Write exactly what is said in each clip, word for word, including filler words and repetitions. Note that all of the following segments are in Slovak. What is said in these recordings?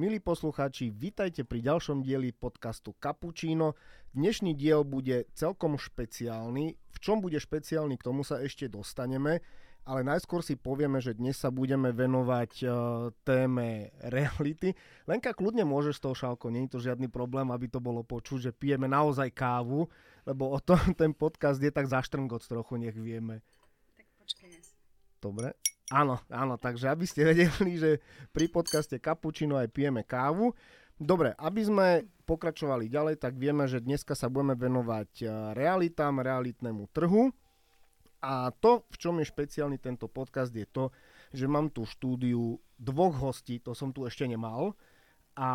Milí poslucháči, vítajte pri ďalšom dieli podcastu Kapučíno. Dnešný diel bude celkom špeciálny. V čom bude špeciálny, k tomu sa ešte dostaneme, ale najskôr si povieme, že dnes sa budeme venovať uh, téme reality. Lenka, kľudne môžeš z toho, šálko, nie je to žiadny problém, aby to bolo počuť, že pijeme naozaj kávu, lebo o tom ten podcast je tak zaštrngoc trochu, nech vieme. Tak počkaj. Dobre. Áno, áno, takže aby ste vedeli, že pri podcaste Kapučino aj pijeme kávu. Dobre, aby sme pokračovali ďalej, tak vieme, že dneska sa budeme venovať realitám, realitnému trhu. A to, v čom je špeciálny tento podcast, je to, že mám tu štúdiu dvoch hostí, to som tu ešte nemal. A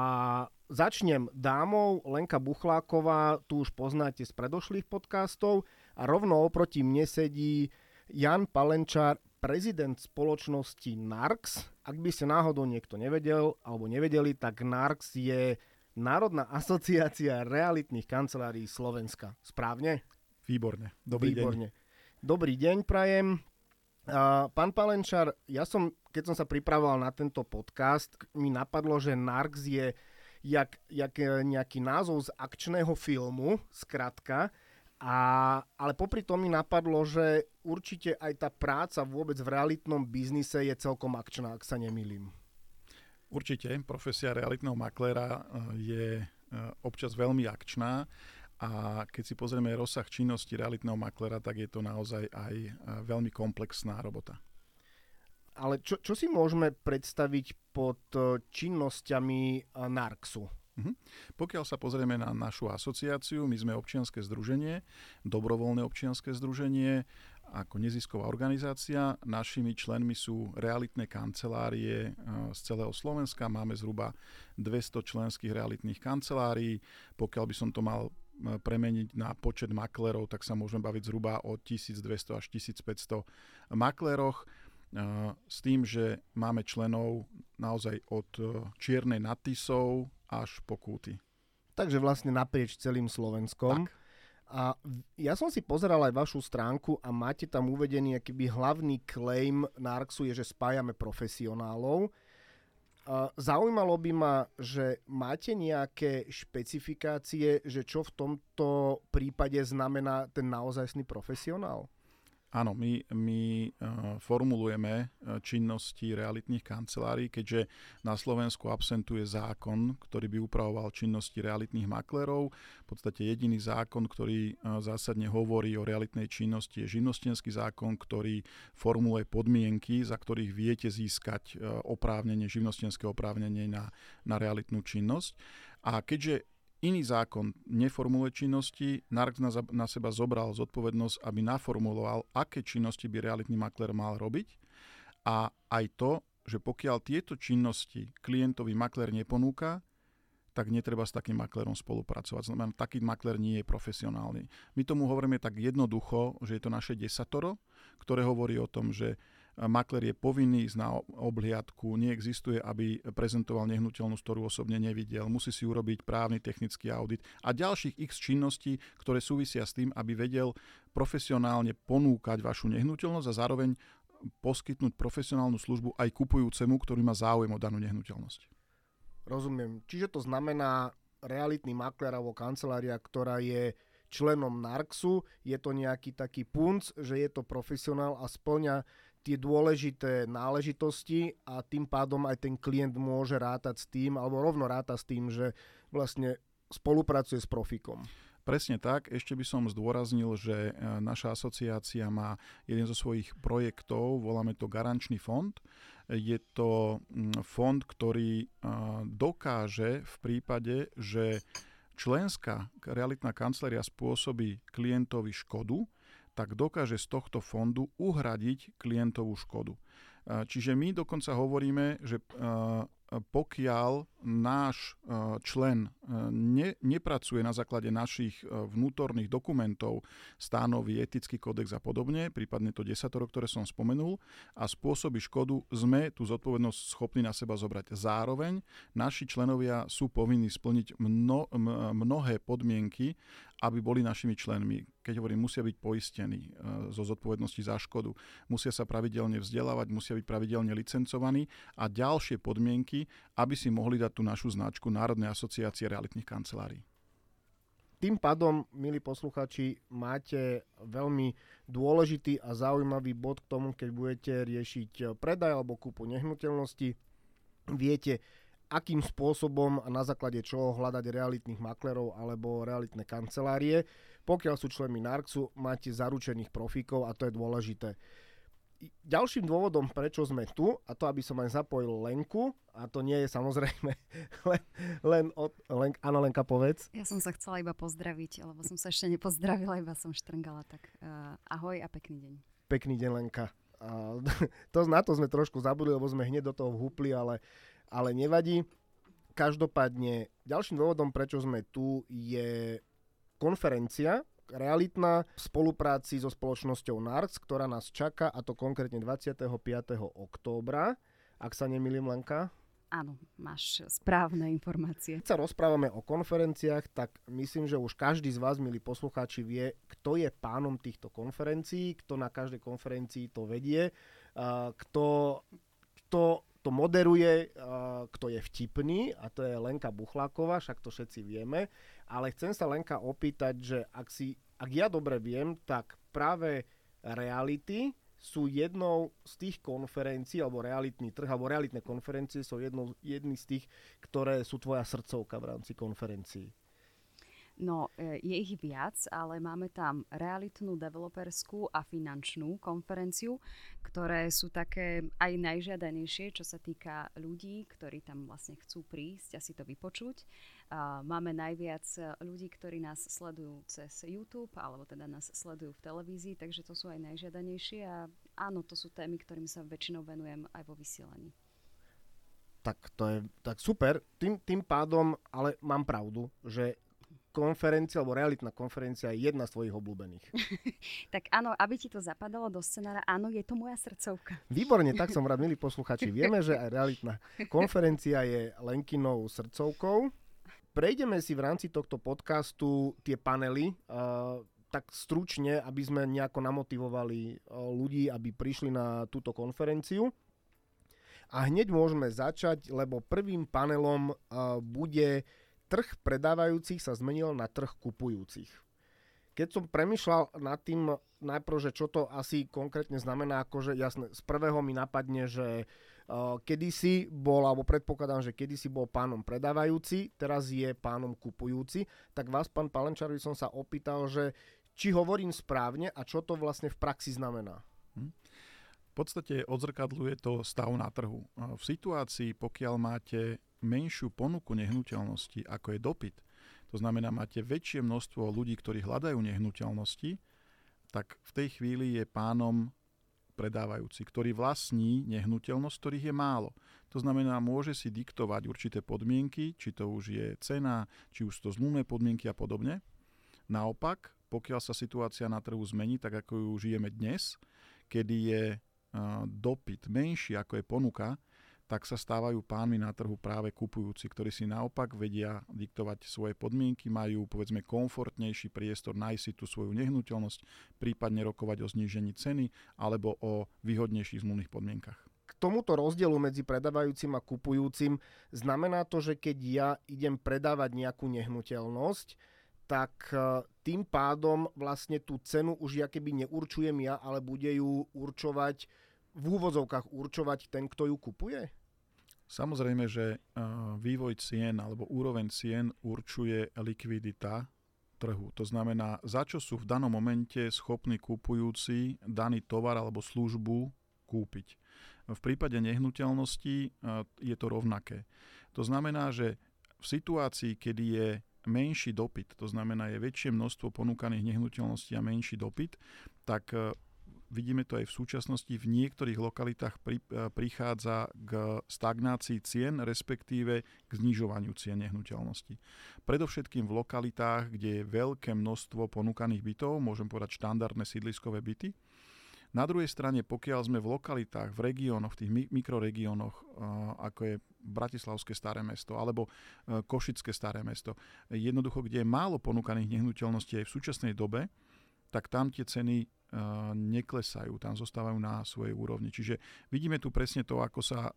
začnem dámou, Lenka Buchláková, tu už poznáte z predošlých podcastov. A rovno oproti mne sedí Ján Palenčár, prezident spoločnosti Narx. Ak by ste náhodou niekto nevedel alebo nevedeli, tak Narx je Národná asociácia realitných kancelárií Slovenska. Správne? Výborne. Dobrý Výborne. deň. Dobrý deň, prajem. Pán Palenčár, ja som, keď som sa pripravoval na tento podcast, mi napadlo, že Narx je jak, jak nejaký názov z akčného filmu, skratka. A, ale popri tom mi napadlo, že určite aj tá práca vôbec v realitnom biznise je celkom akčná, ak sa nemýlim. Určite, profesia realitného makléra je občas veľmi akčná a keď si pozrieme rozsah činnosti realitného makléra, tak je to naozaj aj veľmi komplexná robota. Ale čo, čo si môžeme predstaviť pod činnosťami Narxu? Mhm. Pokiaľ sa pozrieme na našu asociáciu, my sme občianske združenie, dobrovoľné občianske združenie ako nezisková organizácia. Našimi členmi sú realitné kancelárie z celého Slovenska. Máme zhruba dvesto členských realitných kancelárií. Pokiaľ by som to mal premeniť na počet maklerov, tak sa môžeme baviť zhruba o tisícdvesto až tisícpäťsto makleroch. S tým, že máme členov naozaj od Čiernej nad Tisou až po Kúty. Takže vlastne naprieč celým Slovenskom. Tak. A ja som si pozeral aj vašu stránku a máte tam uvedený akýby hlavný claim Narxu je, že spájame profesionálov. Zaujímalo by ma, že máte nejaké špecifikácie, že čo v tomto prípade znamená ten naozajstný profesionál? Áno, my, my formulujeme činnosti realitných kancelárií, keďže na Slovensku absentuje zákon, ktorý by upravoval činnosti realitných maklérov. V podstate jediný zákon, ktorý zásadne hovorí o realitnej činnosti, je živnostenský zákon, ktorý formuluje podmienky, za ktorých viete získať oprávnenie, živnostenské oprávnenie na, na realitnú činnosť. A keďže iný zákon neformuluje činnosti, Narx na, na seba zobral zodpovednosť, aby naformuloval, aké činnosti by realitný maklér mal robiť. A aj to, že pokiaľ tieto činnosti klientovi maklér neponúka, tak netreba s takým maklérom spolupracovať. Znamená, taký maklér nie je profesionálny. My tomu hovoríme tak jednoducho, že je to naše desatoro, ktoré hovorí o tom, že maklér je povinný ísť na obhliadku, neexistuje, aby prezentoval nehnuteľnosť, ktorú osobne nevidel, musí si urobiť právny technický audit a ďalších x činností, ktoré súvisia s tým, aby vedel profesionálne ponúkať vašu nehnuteľnosť a zároveň poskytnúť profesionálnu službu aj kupujúcemu, ktorý má záujem o danú nehnuteľnosť. Rozumiem. Čiže to znamená realitný maklér alebo kancelária, ktorá je členom Narxu, je to nejaký taký punc, že je to profesionál a spĺňa tie dôležité náležitosti a tým pádom aj ten klient môže rátať s tým, alebo rovno ráta s tým, že vlastne spolupracuje s profikom. Presne tak. Ešte by som zdôraznil, že naša asociácia má jeden zo svojich projektov, voláme to garančný fond. Je to fond, ktorý dokáže v prípade, že členská realitná kancelária spôsobí klientovi škodu, tak dokáže z tohto fondu uhradiť klientovú škodu. Čiže my dokonca hovoríme, že pokiaľ náš člen ne, nepracuje na základe našich vnútorných dokumentov, stanoví etický kódex a podobne, prípadne to desatoro, ktoré som spomenul, a spôsobí škodu, sme tú zodpovednosť schopní na seba zobrať. Zároveň naši členovia sú povinní splniť mno, mnohé podmienky, aby boli našimi členmi. Keď hovorím, musia byť poistení zo zodpovednosti za škodu, musia sa pravidelne vzdelávať, musia byť pravidelne licencovaní a ďalšie podmienky, aby si mohli dať tú našu značku Národnej asociácie realitných kancelárií. Tým pádom, milí posluchači, máte veľmi dôležitý a zaujímavý bod k tomu, keď budete riešiť predaj alebo kúpu nehnuteľnosti. Viete, akým spôsobom a na základe čoho hľadať realitných maklerov alebo realitné kancelárie. Pokiaľ sú členmi NARKSu, máte zaručených profíkov a to je dôležité. Ďalším dôvodom, prečo sme tu, a to, aby som aj zapojil Lenku, a to nie je samozrejme len, len od... Len, áno, Lenka, povedz. Ja som sa chcela iba pozdraviť, lebo som sa ešte nepozdravila, iba som štrngala, tak uh, ahoj a pekný deň. Pekný deň, Lenka. Uh, to, na to sme trošku zabudli, lebo sme hneď do toho vhúpli, ale, ale nevadí. Každopádne, ďalším dôvodom, prečo sme tu, je konferencia, realitná v spolupráci so spoločnosťou NARCS, ktorá nás čaká, a to konkrétne dvadsiateho piateho októbra, ak sa nemýlim, Lenka. Áno, máš správne informácie. Keď sa rozprávame o konferenciách, tak myslím, že už každý z vás, milí poslucháči, vie, kto je pánom týchto konferencií, kto na každej konferencii to vedie, kto, kto to moderuje, kto je vtipný, a to je Lenka Buchláková, však to všetci vieme. Ale chcem sa, Lenka, opýtať, že ak, si, ak ja dobre viem, tak práve reality sú jednou z tých konferencií, alebo realitný trh, alebo realitné konferencie sú jednou, jedný z tých, ktoré sú tvoja srdcovka v rámci konferencií. No, je ich viac, ale máme tam realitnú, developerskú a finančnú konferenciu, ktoré sú také aj najžiadanejšie, čo sa týka ľudí, ktorí tam vlastne chcú prísť a si to vypočuť. Máme najviac ľudí, ktorí nás sledujú cez YouTube, alebo teda nás sledujú v televízii, takže to sú aj najžiadanejšie a áno, to sú témy, ktorým sa väčšinou venujem aj vo vysielaní. Tak to je tak super. Tým, tým pádom, ale mám pravdu, že konferencia, alebo realitná konferencia je jedna z tvojich obľúbených. Tak áno, aby ti to zapadalo do scenára, áno, je to moja srdcovka. Výborne, tak som rád, milí posluchači. Vieme, že aj realitná konferencia je Lenkinou srdcovkou. Prejdeme si v rámci tohto podcastu tie panely uh, tak stručne, aby sme nejako namotivovali uh, ľudí, aby prišli na túto konferenciu. A hneď môžeme začať, lebo prvým panelom uh, bude trh predávajúcich sa zmenil na trh kupujúcich. Keď som premýšľal nad tým najprv, že čo to asi konkrétne znamená, akože jasne, z prvého mi napadne, že uh, kedysi bol, alebo predpokladám, že kedysi bol pánom predávajúci, teraz je pánom kupujúci, tak vás, pán Palenčár, by som sa opýtal, že či hovorím správne a čo to vlastne v praxi znamená? Hm. V podstate odzrkadľuje to stav na trhu. V situácii, pokiaľ máte menšiu ponuku nehnuteľnosti, ako je dopyt, to znamená, máte väčšie množstvo ľudí, ktorí hľadajú nehnuteľnosti, tak v tej chvíli je pánom predávajúci, ktorý vlastní nehnuteľnosť, ktorých je málo. To znamená, môže si diktovať určité podmienky, či to už je cena, či už to zmluvné podmienky a podobne. Naopak, pokiaľ sa situácia na trhu zmení, tak ako ju žijeme dnes, kedy je dopyt menší, ako je ponuka, tak sa stávajú pánmi na trhu práve kupujúci, ktorí si naopak vedia diktovať svoje podmienky, majú, povedzme, komfortnejší priestor nájsť si tú svoju nehnuteľnosť, prípadne rokovať o znížení ceny alebo o výhodnejších zmluvných podmienkach. K tomuto rozdielu medzi predávajúcim a kupujúcim znamená to, že keď ja idem predávať nejakú nehnuteľnosť, tak tým pádom vlastne tú cenu už ja keby neurčujem ja, ale bude ju určovať v úvodzovkách určovať ten, kto ju kupuje? Samozrejme, že vývoj cien alebo úroveň cien určuje likvidita trhu. To znamená, za čo sú v danom momente schopní kupujúci daný tovar alebo službu kúpiť. V prípade nehnuteľnosti je to rovnaké. To znamená, že v situácii, kedy je menší dopyt, to znamená, je väčšie množstvo ponúkaných nehnuteľností a menší dopyt, tak vidíme to aj v súčasnosti, v niektorých lokalitách pri, prichádza k stagnácii cien, respektíve k znižovaniu cien nehnuteľnosti. Predovšetkým v lokalitách, kde je veľké množstvo ponúkaných bytov, môžem povedať štandardné sídliskové byty. Na druhej strane, pokiaľ sme v lokalitách, v regiónoch, v tých mikroregiónoch, ako je Bratislavské staré mesto alebo Košické staré mesto, jednoducho, kde je málo ponúkaných nehnuteľností aj v súčasnej dobe, tak tam tie ceny neklesajú, tam zostávajú na svojej úrovni. Čiže vidíme tu presne to, ako sa,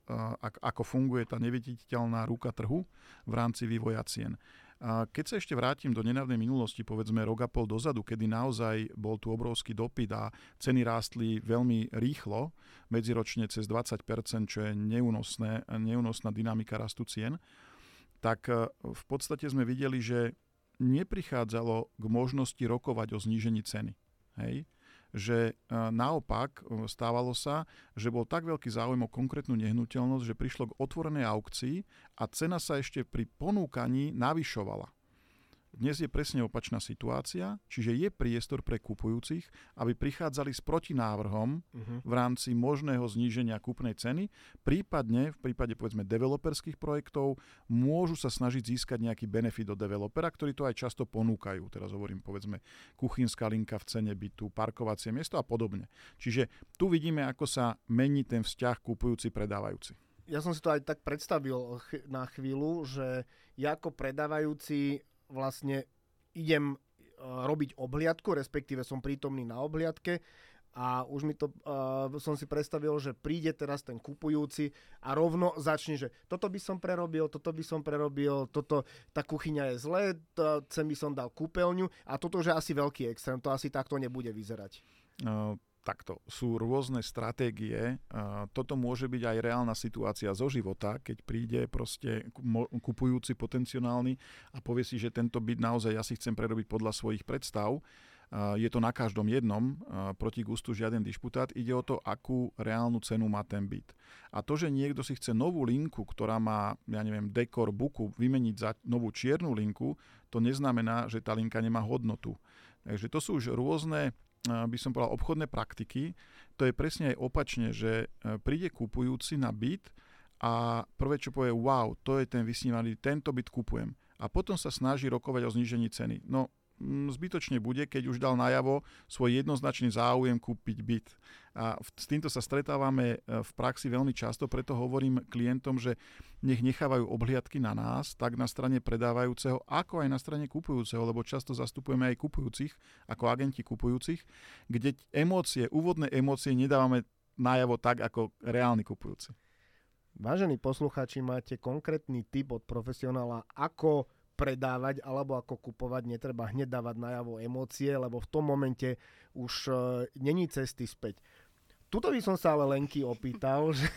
ako funguje tá neviditeľná ruka trhu v rámci vývoja cien. Keď sa ešte vrátim do nedávnej minulosti, povedzme rok a pol dozadu, kedy naozaj bol tu obrovský dopyt a ceny rástli veľmi rýchlo, medziročne cez dvadsať percent, čo je neúnosné, neúnosná dynamika rastu cien, tak v podstate sme videli, že neprichádzalo k možnosti rokovať o znížení ceny. Hej? Že naopak stávalo sa, že bol tak veľký záujem o konkrétnu nehnuteľnosť, že prišlo k otvorenej aukcii a cena sa ešte pri ponúkaní navyšovala. Dnes je presne opačná situácia, čiže je priestor pre kupujúcich, aby prichádzali s protinávrhom uh-huh. v rámci možného zníženia kúpnej ceny, prípadne v prípade povedzme developerských projektov môžu sa snažiť získať nejaký benefit od developera, ktorí to aj často ponúkajú. Teraz hovorím povedzme kuchynská linka v cene bytu, parkovacie miesto a podobne. Čiže tu vidíme, ako sa mení ten vzťah kupujúci-predávajúci. Ja som si to aj tak predstavil na chvíľu, že ja ako predávajúci vlastne idem robiť obhliadku, respektíve som prítomný na obhliadke a už mi to, uh, som si predstavil, že príde teraz ten kupujúci a rovno začne, že toto by som prerobil, toto by som prerobil, toto, tá kuchyňa je zlé, sem by som dal kúpeľňu a toto je asi veľký extrém, to asi takto nebude vyzerať. No. Takto. Sú rôzne stratégie. Toto môže byť aj reálna situácia zo života, keď príde proste kupujúci potenciálny a povie si, že tento byt naozaj ja si chcem prerobiť podľa svojich predstav. Je to na každom jednom, proti gustu žiaden dišputát. Ide o to, akú reálnu cenu má ten byt. A to, že niekto si chce novú linku, ktorá má, ja neviem, dekor buku, vymeniť za novú čiernu linku, to neznamená, že tá linka nemá hodnotu. Takže to sú už rôzne, by som povedal, obchodné praktiky. To je presne aj opačne, že príde kupujúci na byt a prvé, čo povie, wow, to je ten vysnívaný, tento byt kupujem. A potom sa snaží rokovať o znížení ceny. No, zbytočne bude, keď už dal najavo svoj jednoznačný záujem kúpiť byt. A s týmto sa stretávame v praxi veľmi často, preto hovorím klientom, že nech nechávajú obhliadky na nás, tak na strane predávajúceho, ako aj na strane kupujúceho, lebo často zastupujeme aj kupujúcich, ako agenti kupujúcich, kde emócie, úvodné emócie nedávame najavo tak, ako reálni kupujúci. Vážení poslucháči, máte konkrétny tip od profesionála, ako predávať alebo ako kupovať, netreba hneď dávať najavo emócie, lebo v tom momente už uh, není cesty späť. Tuto by som sa ale Lenky opýtal, že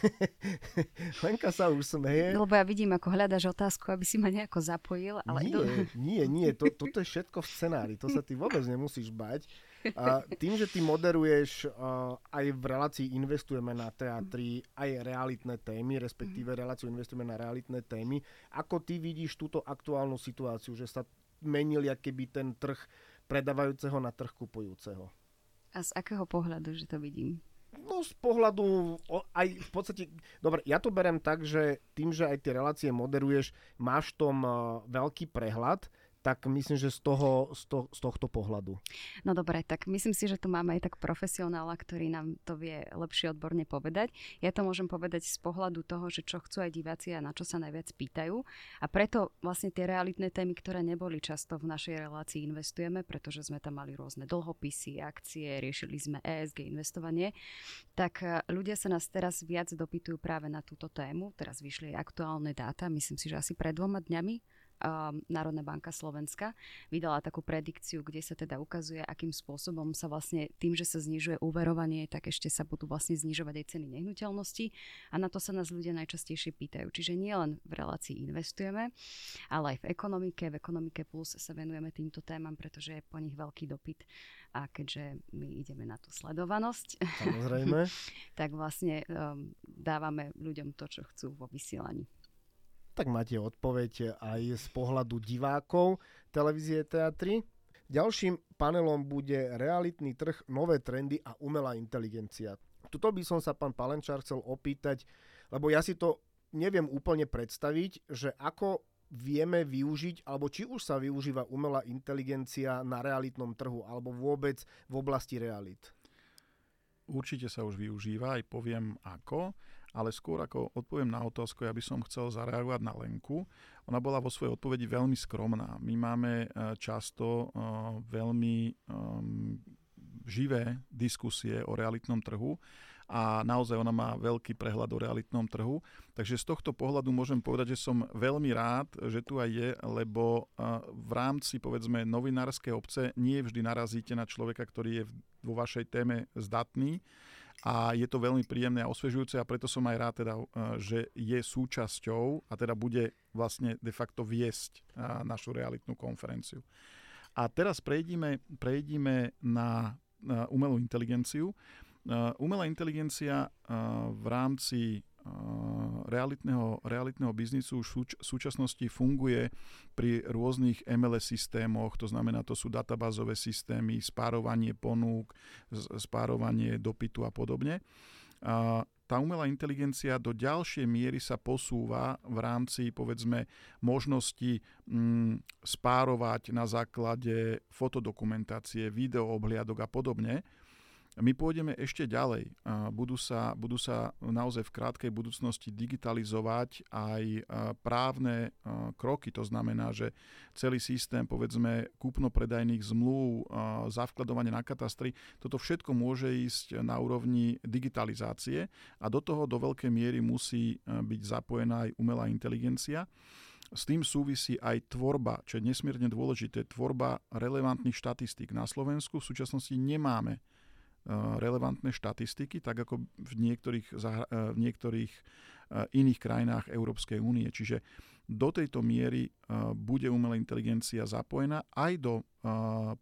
Lenka sa už smeje. Lebo ja vidím, ako hľadaš otázku, aby si ma nejako zapojil. Ale nie, do... nie, nie, to, toto je všetko v scenári, to sa ty vôbec nemusíš bať. Uh, tým, že ty moderuješ uh, aj v relácii Investujeme na té á tri aj realitné témy, respektíve reláciu Investujeme na realitné témy, ako ty vidíš túto aktuálnu situáciu, že sa menil akoby ten trh predávajúceho na trh kupujúceho? A z akého pohľadu, že to vidím? No z pohľadu, aj v podstate, dobre, ja to berem tak, že tým, že aj tie relácie moderuješ, máš v tom veľký prehľad, tak myslím, že z, toho, z, to, z tohto pohľadu. No dobre, tak myslím si, že tu máme aj tak profesionála, ktorý nám to vie lepšie odborne povedať. Ja to môžem povedať z pohľadu toho, že čo chcú aj diváci a na čo sa najviac pýtajú. A preto vlastne tie realitné témy, ktoré neboli často v našej relácii Investujeme, pretože sme tam mali rôzne dlhopisy, akcie, riešili sme é es gé, investovanie, tak ľudia sa nás teraz viac dopytujú práve na túto tému. Teraz vyšli aktuálne dáta, myslím si, že asi pred dvoma dňami. Národná banka Slovenska vydala takú predikciu, kde sa teda ukazuje, akým spôsobom sa vlastne tým, že sa znižuje úverovanie, tak ešte sa budú vlastne znižovať aj ceny nehnuteľnosti a na to sa nás ľudia najčastejšie pýtajú. Čiže nie len v relácii Investujeme, ale aj v ekonomike. V Ekonomike plus sa venujeme týmto témam, pretože je po nich veľký dopyt a keďže my ideme na tú sledovanosť, samozrejme, tak vlastne um, dávame ľuďom to, čo chcú vo vysielaní. Tak máte odpoveď aj z pohľadu divákov televízie té á tri. Ďalším panelom bude realitný trh, nové trendy a umelá inteligencia. Tuto by som sa pán Palenčár chcel opýtať, lebo ja si to neviem úplne predstaviť, že ako vieme využiť, alebo či už sa využíva umelá inteligencia na realitnom trhu, alebo vôbec v oblasti realít. Určite sa už využíva, aj poviem ako. Ale skôr ako odpoviem na otázku, ja by som chcel zareagovať na Lenku. Ona bola vo svojej odpovedi veľmi skromná. My máme často uh, veľmi um, živé diskusie o realitnom trhu a naozaj ona má veľký prehľad o realitnom trhu. Takže z tohto pohľadu môžem povedať, že som veľmi rád, že tu aj je, lebo v rámci, povedzme, novinárskej obce nie vždy narazíte na človeka, ktorý je vo vašej téme zdatný a je to veľmi príjemné a osviežujúce a preto som aj rád, teda, že je súčasťou a teda bude vlastne de facto viesť našu realitnú konferenciu. A teraz prejdime, prejdime na, na umelú inteligenciu. Uh, umelá inteligencia uh, v rámci uh, realitného, realitného biznisu už v súč- súčasnosti funguje pri rôznych em el es systémoch, to znamená, to sú databázové systémy, spárovanie ponúk, spárovanie dopytu a podobne. Uh, Tá umelá inteligencia do ďalšej miery sa posúva v rámci, povedzme, možnosti mm, spárovať na základe fotodokumentácie, videoobhliadok a podobne. My pôjdeme ešte ďalej. Budú sa, budú sa naozaj v krátkej budúcnosti digitalizovať aj právne kroky. To znamená, že celý systém, povedzme, kúpno-predajných zmluv, zavkladovanie na katastri, toto všetko môže ísť na úrovni digitalizácie a do toho do veľkej miery musí byť zapojená aj umelá inteligencia. S tým súvisí aj tvorba, čo je nesmierne dôležité, tvorba relevantných štatistík. Na Slovensku v súčasnosti nemáme relevantné štatistiky, tak ako v niektorých, v niektorých iných krajinách Európskej únie. Čiže do tejto miery bude umelá inteligencia zapojená aj do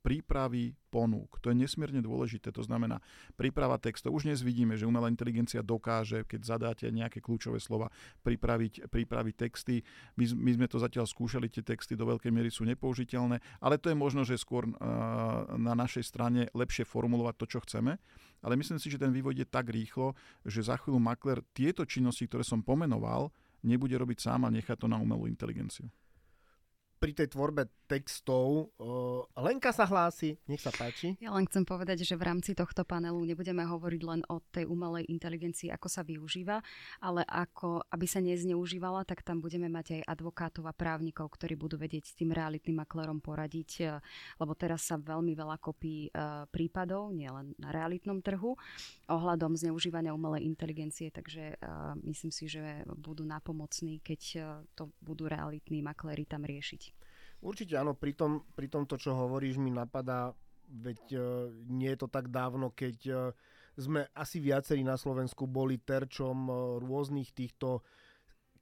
prípravy ponúk. To je nesmierne dôležité, to znamená príprava textov. Už dnes vidíme, že umelá inteligencia dokáže, keď zadáte nejaké kľúčové slova, pripraviť, pripraviť texty. My, my sme to zatiaľ skúšali, tie texty do veľkej miery sú nepoužiteľné, ale to je možno, že skôr na našej strane lepšie formulovať to, čo chceme. Ale myslím si, že ten vývoj je tak rýchlo, že za chvíľu maklér tieto činnosti, ktoré som pomenoval, nebude robiť sám a nechá to na umelú inteligenciu. Pri tej tvorbe textov uh, Lenka sa hlási, nech sa páči. Ja len chcem povedať, že v rámci tohto panelu nebudeme hovoriť len o tej umelej inteligencii, ako sa využíva, ale ako, aby sa nezneužívala, tak tam budeme mať aj advokátov a právnikov, ktorí budú vedieť s tým realitným maklérom poradiť, lebo teraz sa veľmi veľa kopí uh, prípadov, nielen na realitnom trhu, ohľadom zneužívania umelej inteligencie, takže uh, myslím si, že budú nápomocní, keď uh, to budú realitní makléri tam riešiť. Určite áno, pri tom, pri tom to, čo hovoríš, mi napadá, veď e, nie je to tak dávno, keď e, sme asi viacerí na Slovensku boli terčom e, rôznych týchto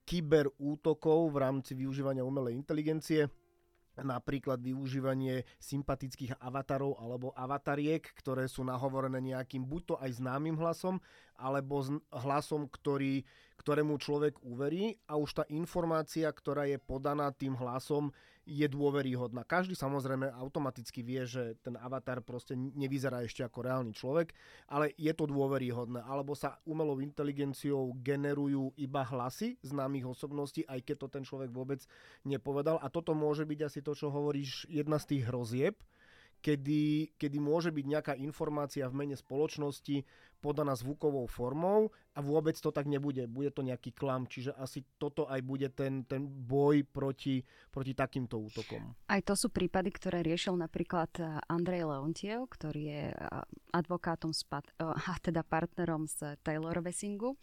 kyberútokov v rámci využívania umelej inteligencie. Napríklad využívanie sympatických avatarov alebo avatariek, ktoré sú nahovorené nejakým buďto aj známym hlasom, alebo hlasom, ktorý, ktorému človek uverí a už tá informácia, ktorá je podaná tým hlasom, je dôveryhodná. Každý samozrejme automaticky vie, že ten avatar proste nevyzerá ešte ako reálny človek, ale je to dôveryhodné. Alebo sa umelou inteligenciou generujú iba hlasy známych osobností, aj keď to ten človek vôbec nepovedal. A toto môže byť asi to, čo hovoríš, jedna z tých hrozieb, kedy, kedy môže byť nejaká informácia v mene spoločnosti podaná zvukovou formou a vôbec to tak nebude. Bude to nejaký klam, čiže asi toto aj bude ten, ten boj proti, proti takýmto útokom. Aj to sú prípady, ktoré riešil napríklad Andrej Leontiev, ktorý je advokátom, spat, teda partnerom z Taylor Wessingu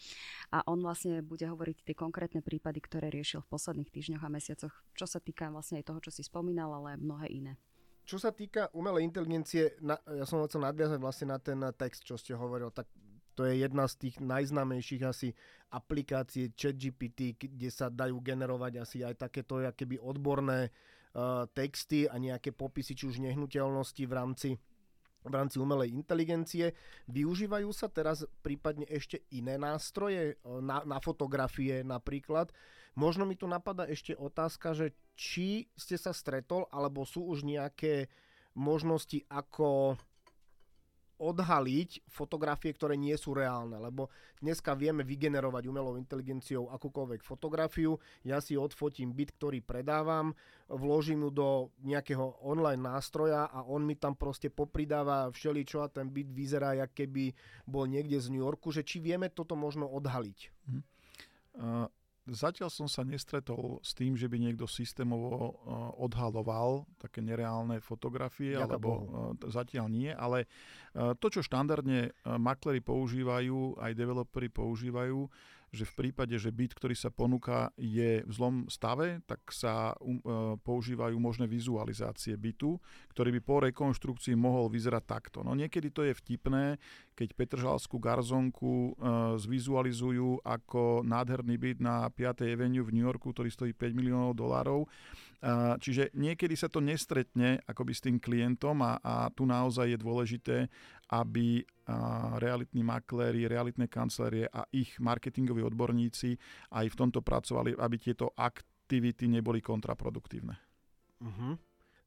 a on vlastne bude hovoriť tie konkrétne prípady, ktoré riešil v posledných týždňoch a mesiacoch, čo sa týka vlastne aj toho, čo si spomínal, ale mnohé iné. Čo sa týka umelej inteligencie, na, ja som chcel nadviazať vlastne na ten text, čo ste hovoril, tak to je jedna z tých najznámejších asi aplikácií ChatGPT, kde sa dajú generovať asi aj takéto akéby odborné uh, texty a nejaké popisy, či už nehnuteľnosti v rámci, v rámci umelej inteligencie. Využívajú sa teraz prípadne ešte iné nástroje, na, na fotografie napríklad. Možno mi tu napadá ešte otázka, že či ste sa stretol, alebo sú už nejaké možnosti, ako odhaliť fotografie, ktoré nie sú reálne. Lebo dneska vieme vygenerovať umelou inteligenciou akúkoľvek fotografiu. Ja si odfotím byt, ktorý predávam, vložím ju do nejakého online nástroja a on mi tam proste popridáva všeličo a ten byt vyzerá, jak keby bol niekde z New Yorku. Že či vieme toto možno odhaliť? Hm. Uh... Zatiaľ som sa nestretol s tým, že by niekto systémovo odhaloval také nereálne fotografie, Ďaká alebo Bohu. Zatiaľ nie, ale to, čo štandardne makléri používajú, aj developeri používajú, že v prípade, že byt, ktorý sa ponúka, je v zlom stave, tak sa používajú možné vizualizácie bytu, ktorý by po rekonštrukcii mohol vyzerať takto. No niekedy to je vtipné, keď Petržalskú garzonku zvizualizujú ako nádherný byt na piatej Avenue v New Yorku, ktorý stojí päť miliónov dolárov. Čiže niekedy sa to nestretne akoby s tým klientom a, a tu naozaj je dôležité, aby realitní makléri, realitné kancelárie a ich marketingoví odborníci aj v tomto pracovali, aby tieto aktivity neboli kontraproduktívne. Uh-huh.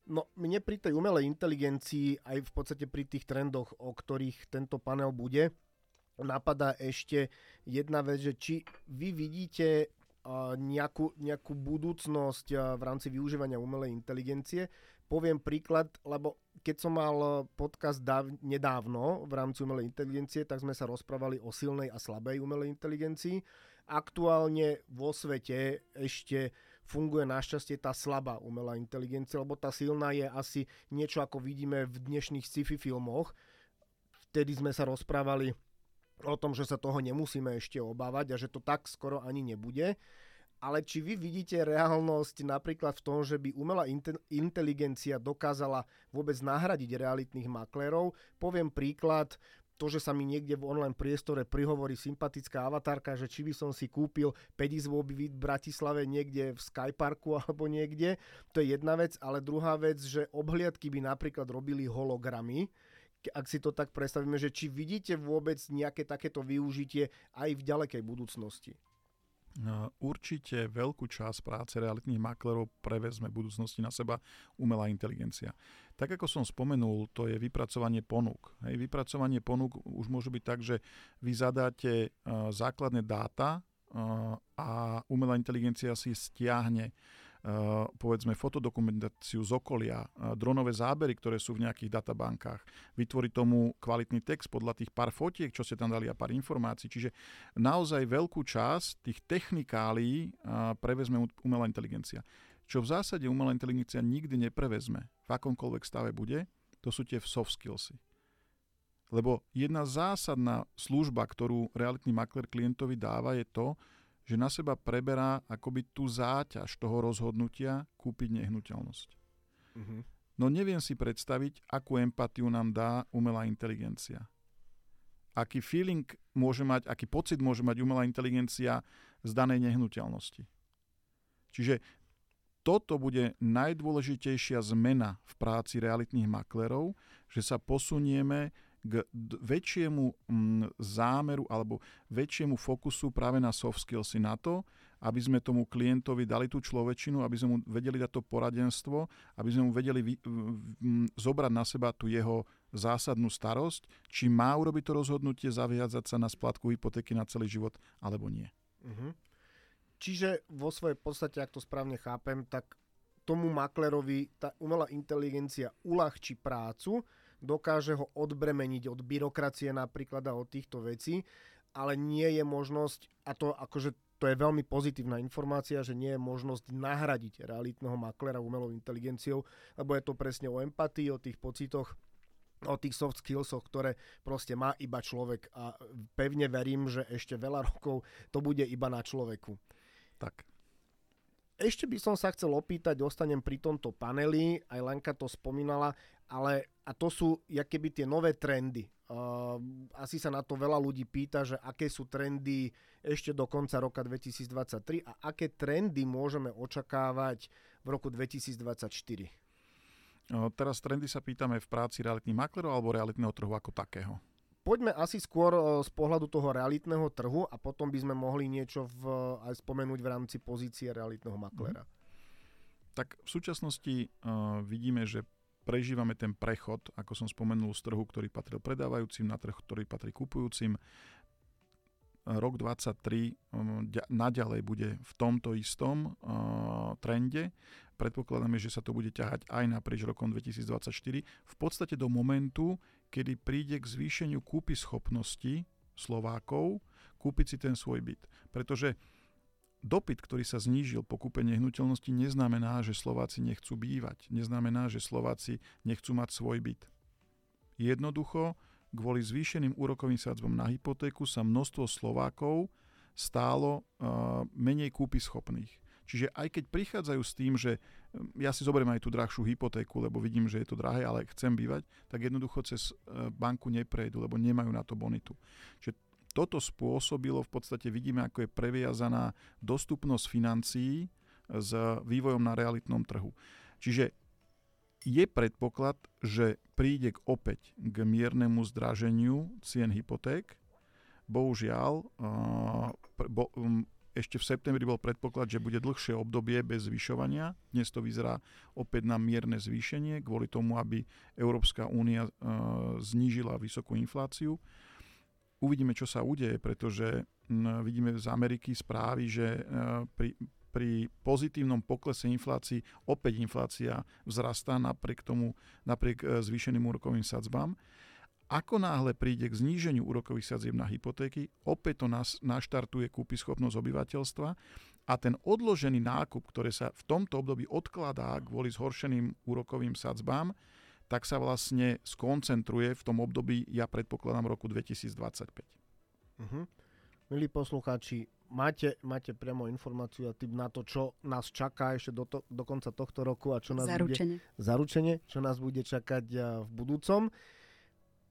No, mne pri tej umelej inteligencii, aj v podstate pri tých trendoch, o ktorých tento panel bude, napadá ešte jedna vec, že či vy vidíte nejakú, nejakú budúcnosť v rámci využívania umelej inteligencie. Poviem príklad, lebo keď som mal podcast dáv- nedávno v rámci umelej inteligencie, tak sme sa rozprávali o silnej a slabej umelej inteligencii. Aktuálne vo svete ešte funguje našťastie tá slabá umelá inteligencia, lebo tá silná je asi niečo, ako vidíme v dnešných sci-fi filmoch. Vtedy sme sa rozprávali o tom, že sa toho nemusíme ešte obávať a že to tak skoro ani nebude. Ale či vy vidíte reálnosť napríklad v tom, že by umelá inte- inteligencia dokázala vôbec nahradiť realitných maklérov? Poviem príklad, to, že sa mi niekde v online priestore prihovorí sympatická avatarka, že či by som si kúpil päťizbový byt v Bratislave niekde v Skyparku alebo niekde. To je jedna vec, ale druhá vec, že obhliadky by napríklad robili hologramy. Ak si to tak predstavíme, že či vidíte vôbec nejaké takéto využitie aj v ďalekej budúcnosti? Určite veľkú časť práce realitných maklerov prevezme v budúcnosti na seba umelá inteligencia. Tak ako som spomenul, to je vypracovanie ponúk. Hej, vypracovanie ponúk už môže byť tak, že vy zadáte uh, základné dáta uh, a umelá inteligencia si stiahne Uh, povedzme fotodokumentáciu z okolia, uh, dronové zábery, ktoré sú v nejakých databankách. Vytvorí tomu kvalitný text podľa tých pár fotiek, čo ste tam dali a pár informácií. Čiže naozaj veľkú časť tých technikálií uh, prevezme umelá inteligencia. Čo v zásade umelá inteligencia nikdy neprevezme, v akomkoľvek stave bude, to sú tie soft skillsy. Lebo jedna zásadná služba, ktorú realitný maklér klientovi dáva, je to, že na seba preberá akoby tú záťaž toho rozhodnutia kúpiť nehnuteľnosť. Uh-huh. No neviem si predstaviť, akú empatiu nám dá umelá inteligencia. Aký feeling môže mať, aký pocit môže mať umelá inteligencia z danej nehnuteľnosti. Čiže toto bude najdôležitejšia zmena v práci realitných maklérov, že sa posunieme k väčšiemu zámeru alebo väčšiemu fokusu práve na soft skillsy, na to, aby sme tomu klientovi dali tú človečinu, aby sme mu vedeli dať to poradenstvo, aby sme mu vedeli vy, zobrať na seba tú jeho zásadnú starosť, či má urobiť to rozhodnutie, zaviazať sa na splátku hypotéky na celý život, alebo nie. Mhm. Čiže vo svojej podstate, ak to správne chápem, tak tomu maklerovi tá umelá inteligencia uľahčí prácu, dokáže ho odbremeniť od byrokracie napríklad a od týchto vecí, ale nie je možnosť, a to akože to je veľmi pozitívna informácia, že nie je možnosť nahradiť realitného maklera umelou inteligenciou, lebo je to presne o empatii, o tých pocitoch, o tých soft skillsoch, ktoré proste má iba človek a pevne verím, že ešte veľa rokov to bude iba na človeku. Tak. Ešte by som sa chcel opýtať, ostanem pri tomto paneli, aj Lenka to spomínala, ale a to sú jak keby tie nové trendy. Uh, asi sa na to veľa ľudí pýta, že aké sú trendy ešte do konca roka dvetisíctridsaťtri a aké trendy môžeme očakávať v roku dvetisíctridsaťštyri. Uh, teraz trendy sa pýtame v práci realitných maklerov alebo realitného trhu ako takého. Poďme asi skôr z pohľadu toho realitného trhu a potom by sme mohli niečo v, aj spomenúť v rámci pozície realitného maklera. Mm. Tak v súčasnosti uh, vidíme, že prežívame ten prechod, ako som spomenul, z trhu, ktorý patril predávajúcim, na trh, ktorý patrí kupujúcim. Rok dvadsaťtri naďalej bude v tomto istom uh, trende. Predpokladáme, že sa to bude ťahať aj naprieč rokom dvetisíctridsaťštyri. V podstate do momentu, kedy príde k zvýšeniu kúpy schopnosti Slovákov kúpiť si ten svoj byt. Pretože dopyt, ktorý sa znížil po kúpe nehnuteľnosti, neznamená, že Slováci nechcú bývať. Neznamená, že Slováci nechcú mať svoj byt. Jednoducho, kvôli zvýšeným úrokovým sadzbám na hypotéku sa množstvo Slovákov stálo uh, menej kúpyschopných. Čiže aj keď prichádzajú s tým, že ja si zoberiem aj tú drahšiu hypotéku, lebo vidím, že je to drahé, ale chcem bývať, tak jednoducho cez banku neprejdu, lebo nemajú na to bonitu. Čiže toto spôsobilo, v podstate vidíme, ako je previazaná dostupnosť financií s vývojom na realitnom trhu. Čiže je predpoklad, že príde k opäť k miernemu zdraženiu cien hypoték. Bohužiaľ, bo, ešte v septembri bol predpoklad, že bude dlhšie obdobie bez zvyšovania. Dnes to vyzerá opäť na mierne zvýšenie, kvôli tomu, aby Európska únia e, znížila vysokú infláciu. Uvidíme, čo sa udeje, pretože m, vidíme z Ameriky správy, že e, pri, pri pozitívnom poklese inflácii opäť inflácia vzrastá napriek tomu, napriek e, zvýšeným úrokovým sadzbám. Ako náhle príde k zníženiu úrokových sadzieb na hypotéky, opäť to nás, naštartuje kúpyschopnosť obyvateľstva a ten odložený nákup, ktorý sa v tomto období odkladá kvôli zhoršeným úrokovým sadzbám, tak sa vlastne skoncentruje v tom období, ja predpokladám, roku dvetisícdvadsaťpäť. Uh-huh. Milí poslucháči, máte, máte priamo informáciu a tip na to, čo nás čaká ešte do, to, do konca tohto roku a čo nás zaručenie. bude zaručenie, čo nás bude čakať v budúcom.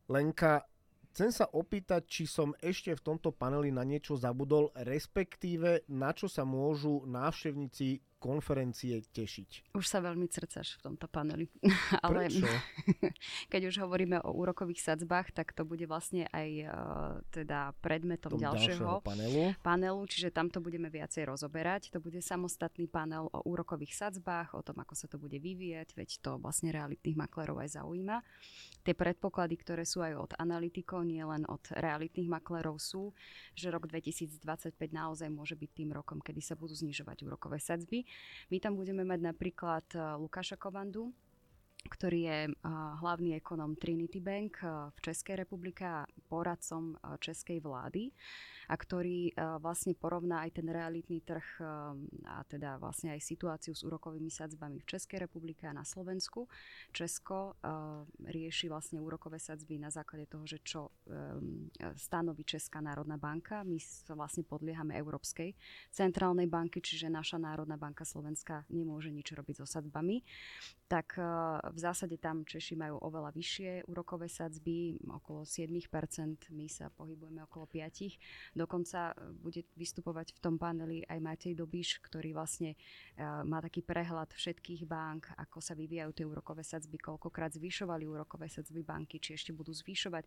Lenka, chcem sa opýtať, či som ešte v tomto paneli na niečo zabudol, respektíve na čo sa môžu návštevníci konferencie tešiť. Už sa veľmi crcaš v tomto paneli. Ale prečo? Keď už hovoríme o úrokových sadzbách, tak to bude vlastne aj teda predmetom ďalšieho, ďalšieho panelu. panelu. Čiže tamto budeme viacej rozoberať. To bude samostatný panel o úrokových sadzbách, o tom, ako sa to bude vyvíjať, veď to vlastne realitných maklérov aj zaujíma. Tie predpoklady, ktoré sú aj od analytikov, nie len od realitných maklérov, sú, že rok dvetisícdvadsaťpäť naozaj môže byť tým rokom, kedy sa budú znižovať úrokové sadzby. My tam budeme mať napríklad Lukáša Kovandu, ktorý je hlavný ekonom Trinity Bank v Českej republike a poradcom českej vlády, a ktorý vlastne porovná aj ten realitný trh a teda vlastne aj situáciu s úrokovými sadzbami v Českej republike a na Slovensku. Česko rieši vlastne úrokové sadzby na základe toho, že čo stanoví Česká národná banka. My vlastne podliehame Európskej centrálnej banky, čiže naša Národná banka Slovenska nemôže nič robiť so sadzbami. Tak v zásade tam Češi majú oveľa vyššie úrokové sadzby, okolo sedem percent, my sa pohybujeme okolo päť percent. Dokonca bude vystupovať v tom paneli aj Matej Dobíš, ktorý vlastne má taký prehľad všetkých bank, ako sa vyvíjajú tie úrokové sadzby, koľkokrát zvyšovali úrokové sadzby banky, či ešte budú zvyšovať.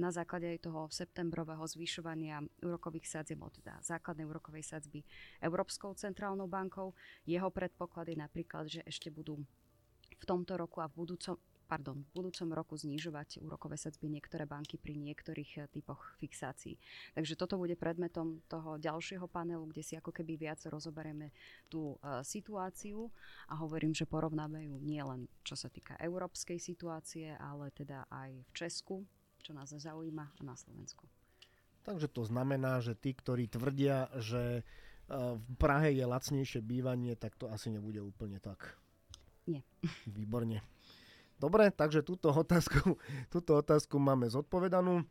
Na základe aj toho septembrového zvyšovania úrokových sadzieb, teda základnej úrokovej sadzby Európskou centrálnou bankou, jeho predpoklad je napríklad, že ešte budú v tomto roku a v budúcom, pardon, v budúcom roku znižovať úrokové sadzby niektoré banky pri niektorých typoch fixácií. Takže toto bude predmetom toho ďalšieho panelu, kde si ako keby viac rozoberieme tú e, situáciu a hovorím, že porovnáme ju nielen čo sa týka európskej situácie, ale teda aj v Česku, čo nás zaujíma, a na Slovensku. Takže to znamená, že tí, ktorí tvrdia, že v Prahe je lacnejšie bývanie, tak to asi nebude úplne tak. Nie. Výborne. Dobre, takže túto otázku, túto otázku máme zodpovedanú.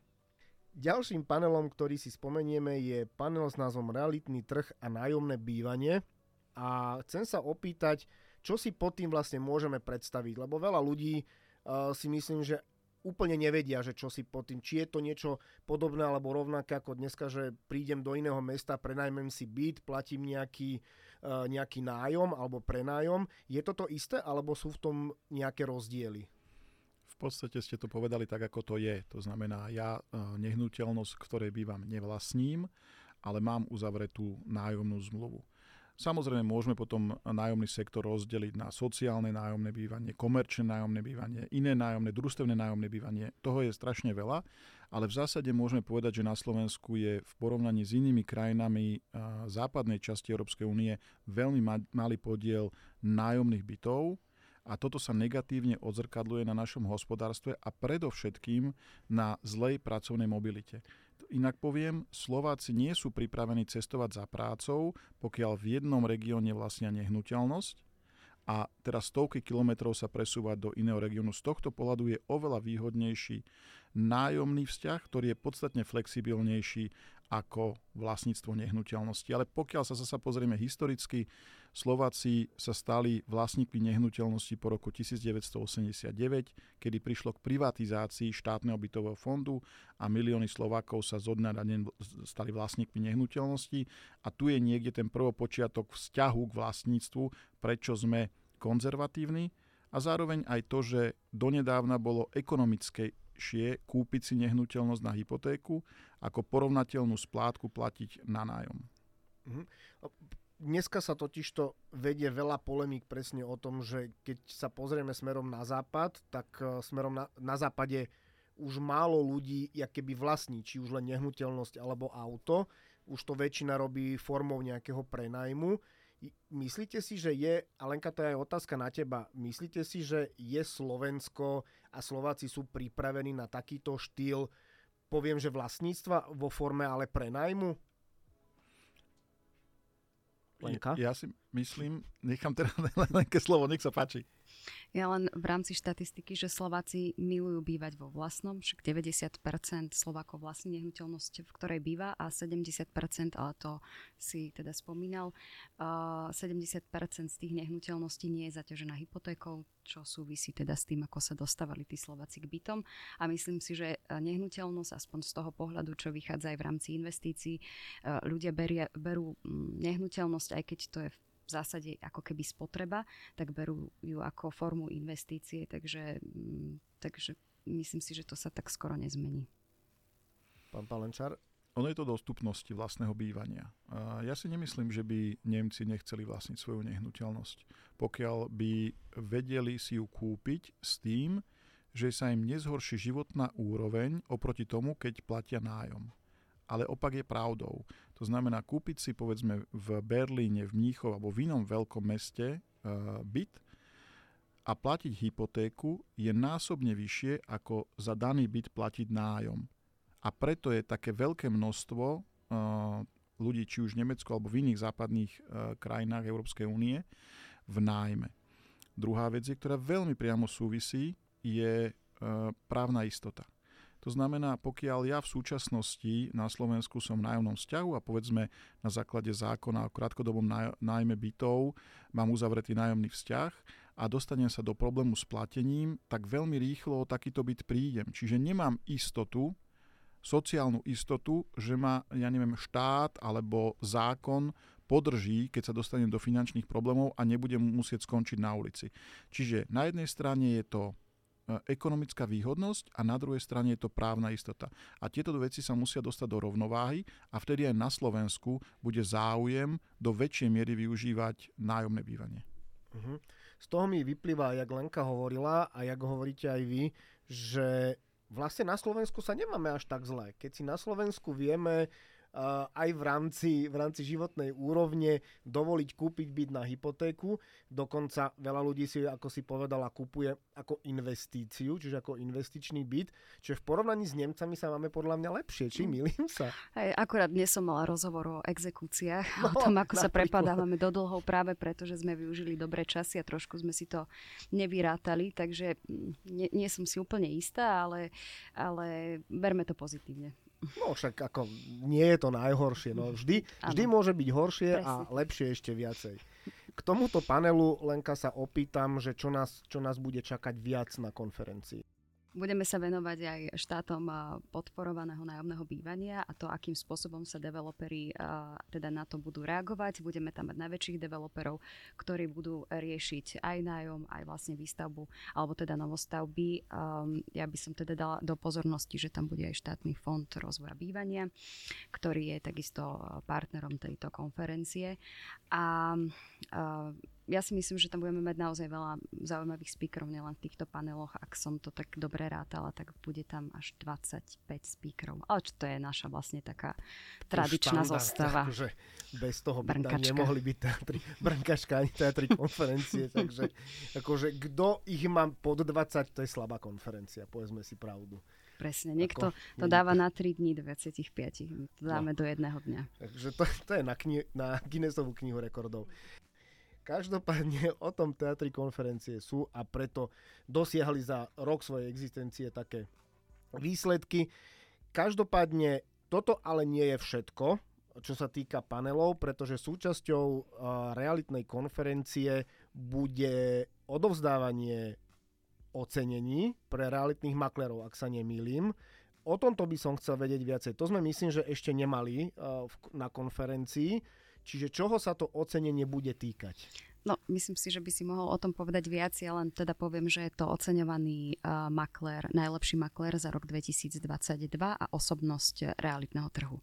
Ďalším panelom, ktorý si spomenieme, je panel s názvom Realitný trh a nájomné bývanie. A chcem sa opýtať, čo si pod tým vlastne môžeme predstaviť, lebo veľa ľudí uh, si myslím, že úplne nevedia, že čo si pod tým, či je to niečo podobné alebo rovnaké ako dneska, že prídem do iného mesta, prenajmem si byt, platím nejaký, uh, nejaký nájom alebo prenájom. Je to to isté, alebo sú v tom nejaké rozdiely? V podstate ste to povedali tak, ako to je. To znamená, ja nehnuteľnosť, ktorej bývam, nevlastním, ale mám uzavretú nájomnú zmluvu. Samozrejme, môžeme potom nájomný sektor rozdeliť na sociálne nájomné bývanie, komerčné nájomné bývanie, iné nájomné, družstevné nájomné bývanie. Toho je strašne veľa, ale v zásade môžeme povedať, že na Slovensku je v porovnaní s inými krajinami západnej časti Európskej únie veľmi malý podiel nájomných bytov a toto sa negatívne odzrkadluje na našom hospodárstve a predovšetkým na zlej pracovnej mobilite. inak poviem, Slováci nie sú pripravení cestovať za prácou, pokiaľ v jednom regióne vlastnia nehnuteľnosť a teraz stovky kilometrov sa presúvať do iného regiónu. Z tohto pohľadu je oveľa výhodnejší nájomný vzťah, ktorý je podstatne flexibilnejší ako vlastníctvo nehnuteľnosti. Ale pokiaľ sa zasa pozrieme historicky, Slováci sa stali vlastníkmi nehnuteľnosti po roku devätnásť osemdesiatdeväť, kedy prišlo k privatizácii štátneho bytového fondu a milióny Slovákov sa zo dňa na deň stali vlastníkmi nehnuteľnosti. A tu je niekde ten prvopočiatok vzťahu k vlastníctvu, prečo sme konzervatívni a zároveň aj to, že donedávna bolo ekonomické kúpiť si nehnuteľnosť na hypotéku ako porovnateľnú splátku platiť na nájom. Dneska sa totižto vedie veľa polemík presne o tom, že keď sa pozrieme smerom na západ, tak smerom na, na západe už málo ľudí akéby vlastní, či už len nehnuteľnosť alebo auto. Už to väčšina robí formou nejakého prenajmu. Myslíte si, že je, a Lenka, to je aj otázka na teba, myslíte si, že je Slovensko a Slováci sú pripravení na takýto štýl, poviem, že vlastníctva vo forme ale prenajmu? Lenka? Ja, ja si myslím, nechám teda Lenke slovo, nech sa páči. Ja len v rámci štatistiky, že Slováci milujú bývať vo vlastnom, však deväťdesiat percent Slovákov vlastní nehnuteľnosť, v ktorej býva, a sedemdesiat percent, ale to si teda spomínal, sedemdesiat percent z tých nehnuteľností nie je zaťažená hypotékou, čo súvisí teda s tým, ako sa dostávali tí Slováci k bytom. A myslím si, že nehnuteľnosť, aspoň z toho pohľadu, čo vychádza aj v rámci investícií, ľudia beria, berú nehnuteľnosť, aj keď to je v zásade ako keby spotreba, tak berú ju ako formu investície, takže, takže myslím si, že to sa tak skoro nezmení. Pán Palenčár? Ono je to dostupnosti vlastného bývania. Ja si nemyslím, že by Nemci nechceli vlastniť svoju nehnuteľnosť, pokiaľ by vedeli si ju kúpiť s tým, že sa im nezhorší životná úroveň oproti tomu, keď platia nájom. Ale opak je pravdou. To znamená, kúpiť si povedzme v Berlíne, v Mníchove alebo v inom veľkom meste byt a platiť hypotéku je násobne vyššie, ako za daný byt platiť nájom. A preto je také veľké množstvo uh, ľudí, či už v Nemecku alebo v iných západných uh, krajinách Európskej únie, v nájme. Druhá vec, ktorá veľmi priamo súvisí, je uh, právna istota. To znamená, pokiaľ ja v súčasnosti na Slovensku som v nájomnom vzťahu a povedzme na základe zákona o krátkodobom nájme bytov mám uzavretý nájomný vzťah a dostanem sa do problému s platením, tak veľmi rýchlo o takýto byt prídem. Čiže nemám istotu, sociálnu istotu, že ma, ja neviem, štát alebo zákon podrží, keď sa dostanem do finančných problémov a nebudem musieť skončiť na ulici. Čiže na jednej strane je to ekonomická výhodnosť a na druhej strane je to právna istota. A tieto veci sa musia dostať do rovnováhy a vtedy aj na Slovensku bude záujem do väčšej miery využívať nájomné bývanie. Uh-huh. Z toho mi vyplýva, jak Lenka hovorila a jak hovoríte aj vy, že vlastne na Slovensku sa nemáme až tak zle. Keď si na Slovensku vieme uh, aj v rámci, v rámci životnej úrovne dovoliť kúpiť byt na hypotéku, dokonca veľa ľudí si, ako si povedala, kúpuje ako investíciu, čiže ako investičný byt. Čiže v porovnaní s Nemcami sa máme podľa mňa lepšie, či milím sa? Hej, akurát dnes som mala rozhovor o exekúciách, no, o tom, ako napríklad sa prepadávame do dlhov práve preto, že sme využili dobré časy a trošku sme si to nevyrátali, takže nie, nie som si úplne istá, ale ale berme to pozitívne. No však ako nie je to najhoršie. No, vždy, vždy môže byť horšie. Presne. A lepšie ešte viacej. K tomuto panelu, Lenka, sa opýtam, že čo nás, čo nás bude čakať viac na konferencii. Budeme sa venovať aj štátom podporovaného nájomného bývania a to, akým spôsobom sa developeri teda na to budú reagovať. Budeme tam mať najväčších developerov, ktorí budú riešiť aj nájom, aj vlastne výstavbu, alebo teda novostavby. Ja by som teda dala do pozornosti, že tam bude aj štátny fond rozvoja bývania, ktorý je takisto partnerom tejto konferencie. A ja si myslím, že tam budeme mať naozaj veľa zaujímavých speakerov, nielen v týchto paneloch. Ak som to tak dobre rátala, tak bude tam až dvadsaťpäť speakerov. Ale to je naša vlastne taká tradičná štandard, zostava. Takže bez toho by Brnkačka. Tam nemohli byť teatry, Brnkačka ani teatry konferencie. Takže akože kto ich má pod dvadsať, to je slabá konferencia, povedzme si pravdu. Presne, niekto ako, to dáva na tri dni dvadsaťpäť, to dáme no. do jedného dňa. Takže to, to je na, kni- na Guinnessovú knihu rekordov. Každopádne o tom teatri konferencie sú a preto dosiahli za rok svojej existencie také výsledky. Každopádne toto ale nie je všetko, čo sa týka panelov, pretože súčasťou uh, realitnej konferencie bude odovzdávanie ocenení pre realitných maklerov, ak sa nemýlim. O tomto by som chcel vedieť viacej. To sme myslím, že ešte nemali uh, v, na konferencii. Čiže čoho sa to ocenenie bude týkať? No, myslím si, že by si mohol o tom povedať viac, ja len teda poviem, že je to oceňovaný uh, maklér, najlepší maklér za rok dvetisícdvadsaťdva a osobnosť realitného trhu.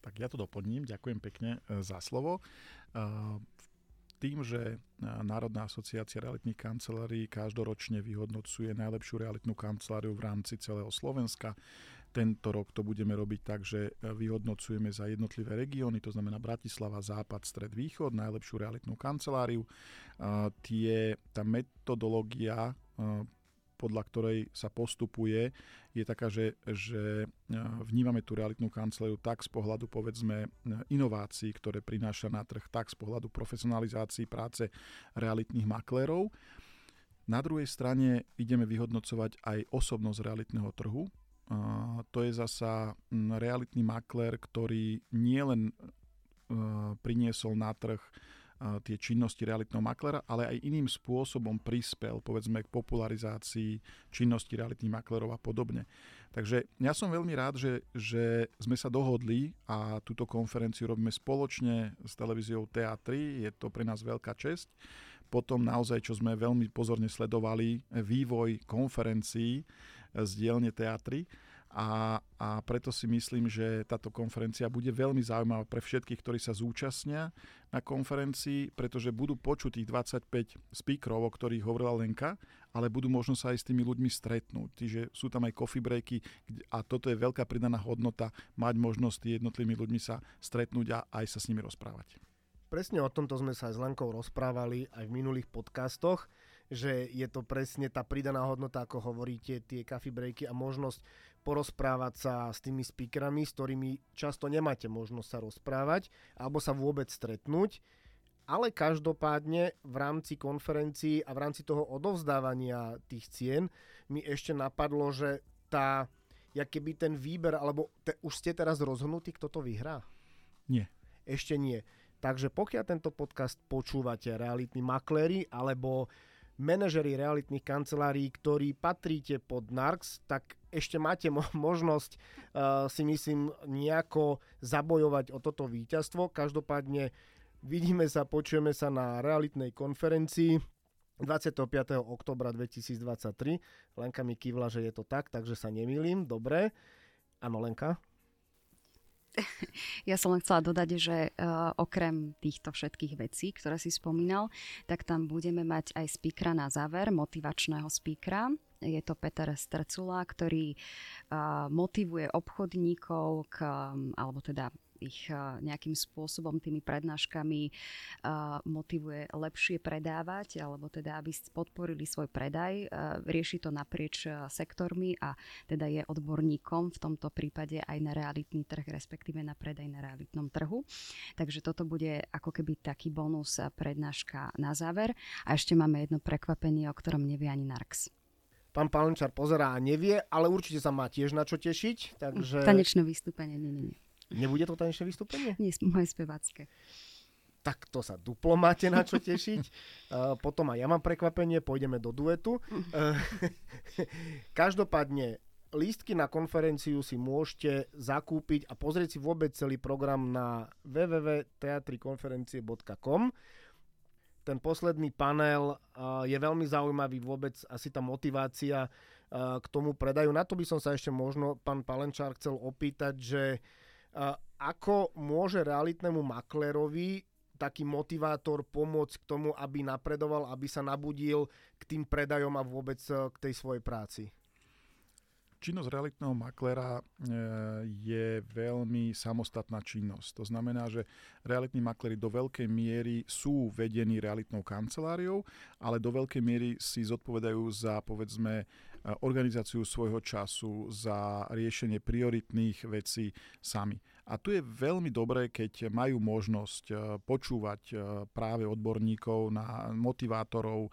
Tak ja to doplním, ďakujem pekne za slovo. Uh, Tým, že Národná asociácia realitných kancelárií každoročne vyhodnocuje najlepšiu realitnú kanceláriu v rámci celého Slovenska, tento rok to budeme robiť tak, že vyhodnocujeme za jednotlivé regióny, to znamená Bratislava, Západ, Stred, Východ, najlepšiu realitnú kanceláriu. Tie, tá metodológia, podľa ktorej sa postupuje, je taká, že, že vnímame tú realitnú kanceláriu tak z pohľadu, povedzme, inovácií, ktoré prináša na trh, tak z pohľadu profesionalizácií práce realitných maklérov. Na druhej strane ideme vyhodnocovať aj osobnosť realitného trhu. To je zasa realitný maklér, ktorý nielen priniesol na trh tie činnosti realitného makléra, ale aj iným spôsobom prispel, povedzme, k popularizácii činnosti realitných maklérov a podobne. Takže ja som veľmi rád, že, že sme sa dohodli a túto konferenciu robíme spoločne s televíziou té á tri. Je to pre nás veľká česť. Potom naozaj, čo sme veľmi pozorne sledovali, vývoj konferencií z dielne té á tri. A, a preto si myslím, že táto konferencia bude veľmi zaujímavá pre všetkých, ktorí sa zúčastnia na konferencii, pretože budú počuť tých dvadsaťpäť speakerov, o ktorých hovorila Lenka, ale budú možno sa aj s tými ľuďmi stretnúť. Čiže sú tam aj coffee breaky a toto je veľká pridaná hodnota mať možnosť jednotlivými ľuďmi sa stretnúť a aj sa s nimi rozprávať. Presne o tomto sme sa aj s Lenkou rozprávali aj v minulých podcastoch, že je to presne tá pridaná hodnota, ako hovoríte, tie coffee breaky a možnosť porozprávať sa s tými speakerami, s ktorými často nemáte možnosť sa rozprávať alebo sa vôbec stretnúť. Ale každopádne v rámci konferencií a v rámci toho odovzdávania tých cien mi ešte napadlo, že tá, jak keby ten výber, alebo te, už ste teraz rozhodnutí, kto to vyhrá? Nie. Ešte nie. Takže pokiaľ tento podcast počúvate, realitní makléri alebo manažeri realitných kancelárií, ktorí patríte pod NARX, tak ešte máte mo- možnosť uh, si myslím nejako zabojovať o toto víťazstvo. Každopádne vidíme sa, počujeme sa na realitnej konferencii dvadsiateho piateho októbra dvetisícdvadsaťtri. Lenka mi kývla, že je to tak, takže sa nemýlim. Dobre. Áno, Lenka? Ja som len chcela dodať, že uh, okrem týchto všetkých vecí, ktoré si spomínal, tak tam budeme mať aj speakera na záver, motivačného speakera. Je to Peter Strcula, ktorý uh, motivuje obchodníkov k, alebo teda ich uh, nejakým spôsobom tými prednáškami uh, motivuje lepšie predávať, alebo teda aby podporili svoj predaj. Uh, rieši to naprieč uh, sektormi a teda je odborníkom v tomto prípade aj na realitný trh, respektíve na predaj na realitnom trhu. Takže toto bude ako keby taký bonus prednáška na záver. A ešte máme jedno prekvapenie, o ktorom nevie ani NARX. Pán Palenčár pozerá a nevie, ale určite sa má tiež na čo tešiť. Takže... Tanečné vystúpenie, nie, nie, nie. Nebude to tanečné vystúpenie? Nie, moje spevácké. Tak to sa duplo máte na čo tešiť. uh, potom aj ja mám prekvapenie, pôjdeme do duetu. Uh, každopádne, lístky na konferenciu si môžete zakúpiť a pozrieť si vôbec celý program na w w w bodka teatrykonferencie bodka com. Ten posledný panel uh, je veľmi zaujímavý vôbec, asi tá motivácia uh, k tomu predaju. Na to by som sa ešte možno, pán Palenčár, chcel opýtať, že Uh, ako môže realitnému maklérovi taký motivátor pomôcť k tomu, aby napredoval, aby sa nabudil k tým predajom a vôbec k tej svojej práci? Činnosť realitného makléra je veľmi samostatná činnosť. To znamená, že realitní makléri do veľkej miery sú vedení realitnou kanceláriou, ale do veľkej miery si zodpovedajú za, povedzme, organizáciu svojho času, za riešenie prioritných vecí sami. A tu je veľmi dobré, keď majú možnosť počúvať práve odborníkov, na motivátorov,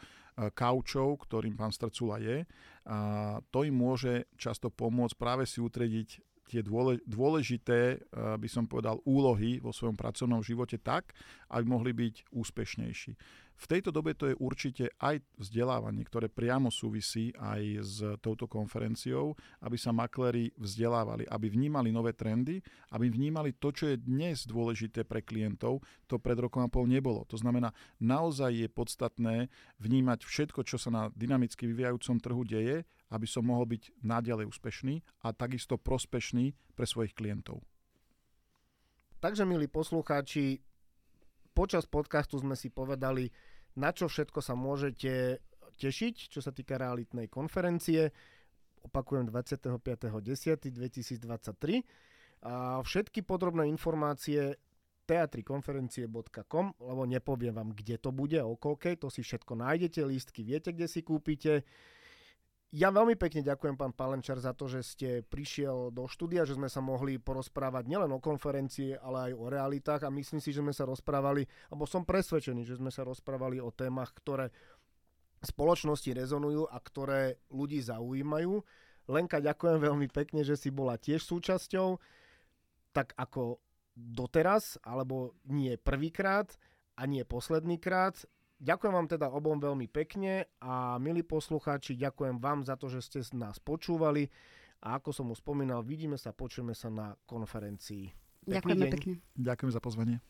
kaučov, ktorým pán Strcula je. A to im môže často pomôcť práve si utriediť tie dôležité, by som povedal, úlohy vo svojom pracovnom živote tak, aby mohli byť úspešnejší. V tejto dobe to je určite aj vzdelávanie, ktoré priamo súvisí aj s touto konferenciou, aby sa makléri vzdelávali, aby vnímali nové trendy, aby vnímali to, čo je dnes dôležité pre klientov, to pred rokom a pol nebolo. To znamená, naozaj je podstatné vnímať všetko, čo sa na dynamicky vyvíjajúcom trhu deje, aby som mohol byť naďalej úspešný a takisto prospešný pre svojich klientov. Takže, milí poslucháči, počas podcastu sme si povedali, na čo všetko sa môžete tešiť, čo sa týka realitnej konferencie. Opakujem, dvadsiateho piateho desiateho dvetisícdvadsaťtri. A všetky podrobné informácie teatrykonferencie bodka com, lebo nepoviem vám, kde to bude, o koľkej, to si všetko nájdete, lístky viete, kde si kúpite. Ja veľmi pekne ďakujem, pán Palenčár, za to, že ste prišiel do štúdia, že sme sa mohli porozprávať nielen o konferencii, ale aj o realitách, a myslím si, že sme sa rozprávali, alebo som presvedčený, že sme sa rozprávali o témach, ktoré spoločnosti rezonujú a ktoré ľudí zaujímajú. Lenka, ďakujem veľmi pekne, že si bola tiež súčasťou, tak ako doteraz, alebo nie prvýkrát a nie poslednýkrát. Ďakujem vám teda obom veľmi pekne a milí poslucháči, ďakujem vám za to, že ste nás počúvali a ako som už spomínal, vidíme sa, počujeme sa na konferencii. Pekný ďakujem deň. Pekne. Ďakujem za pozvanie.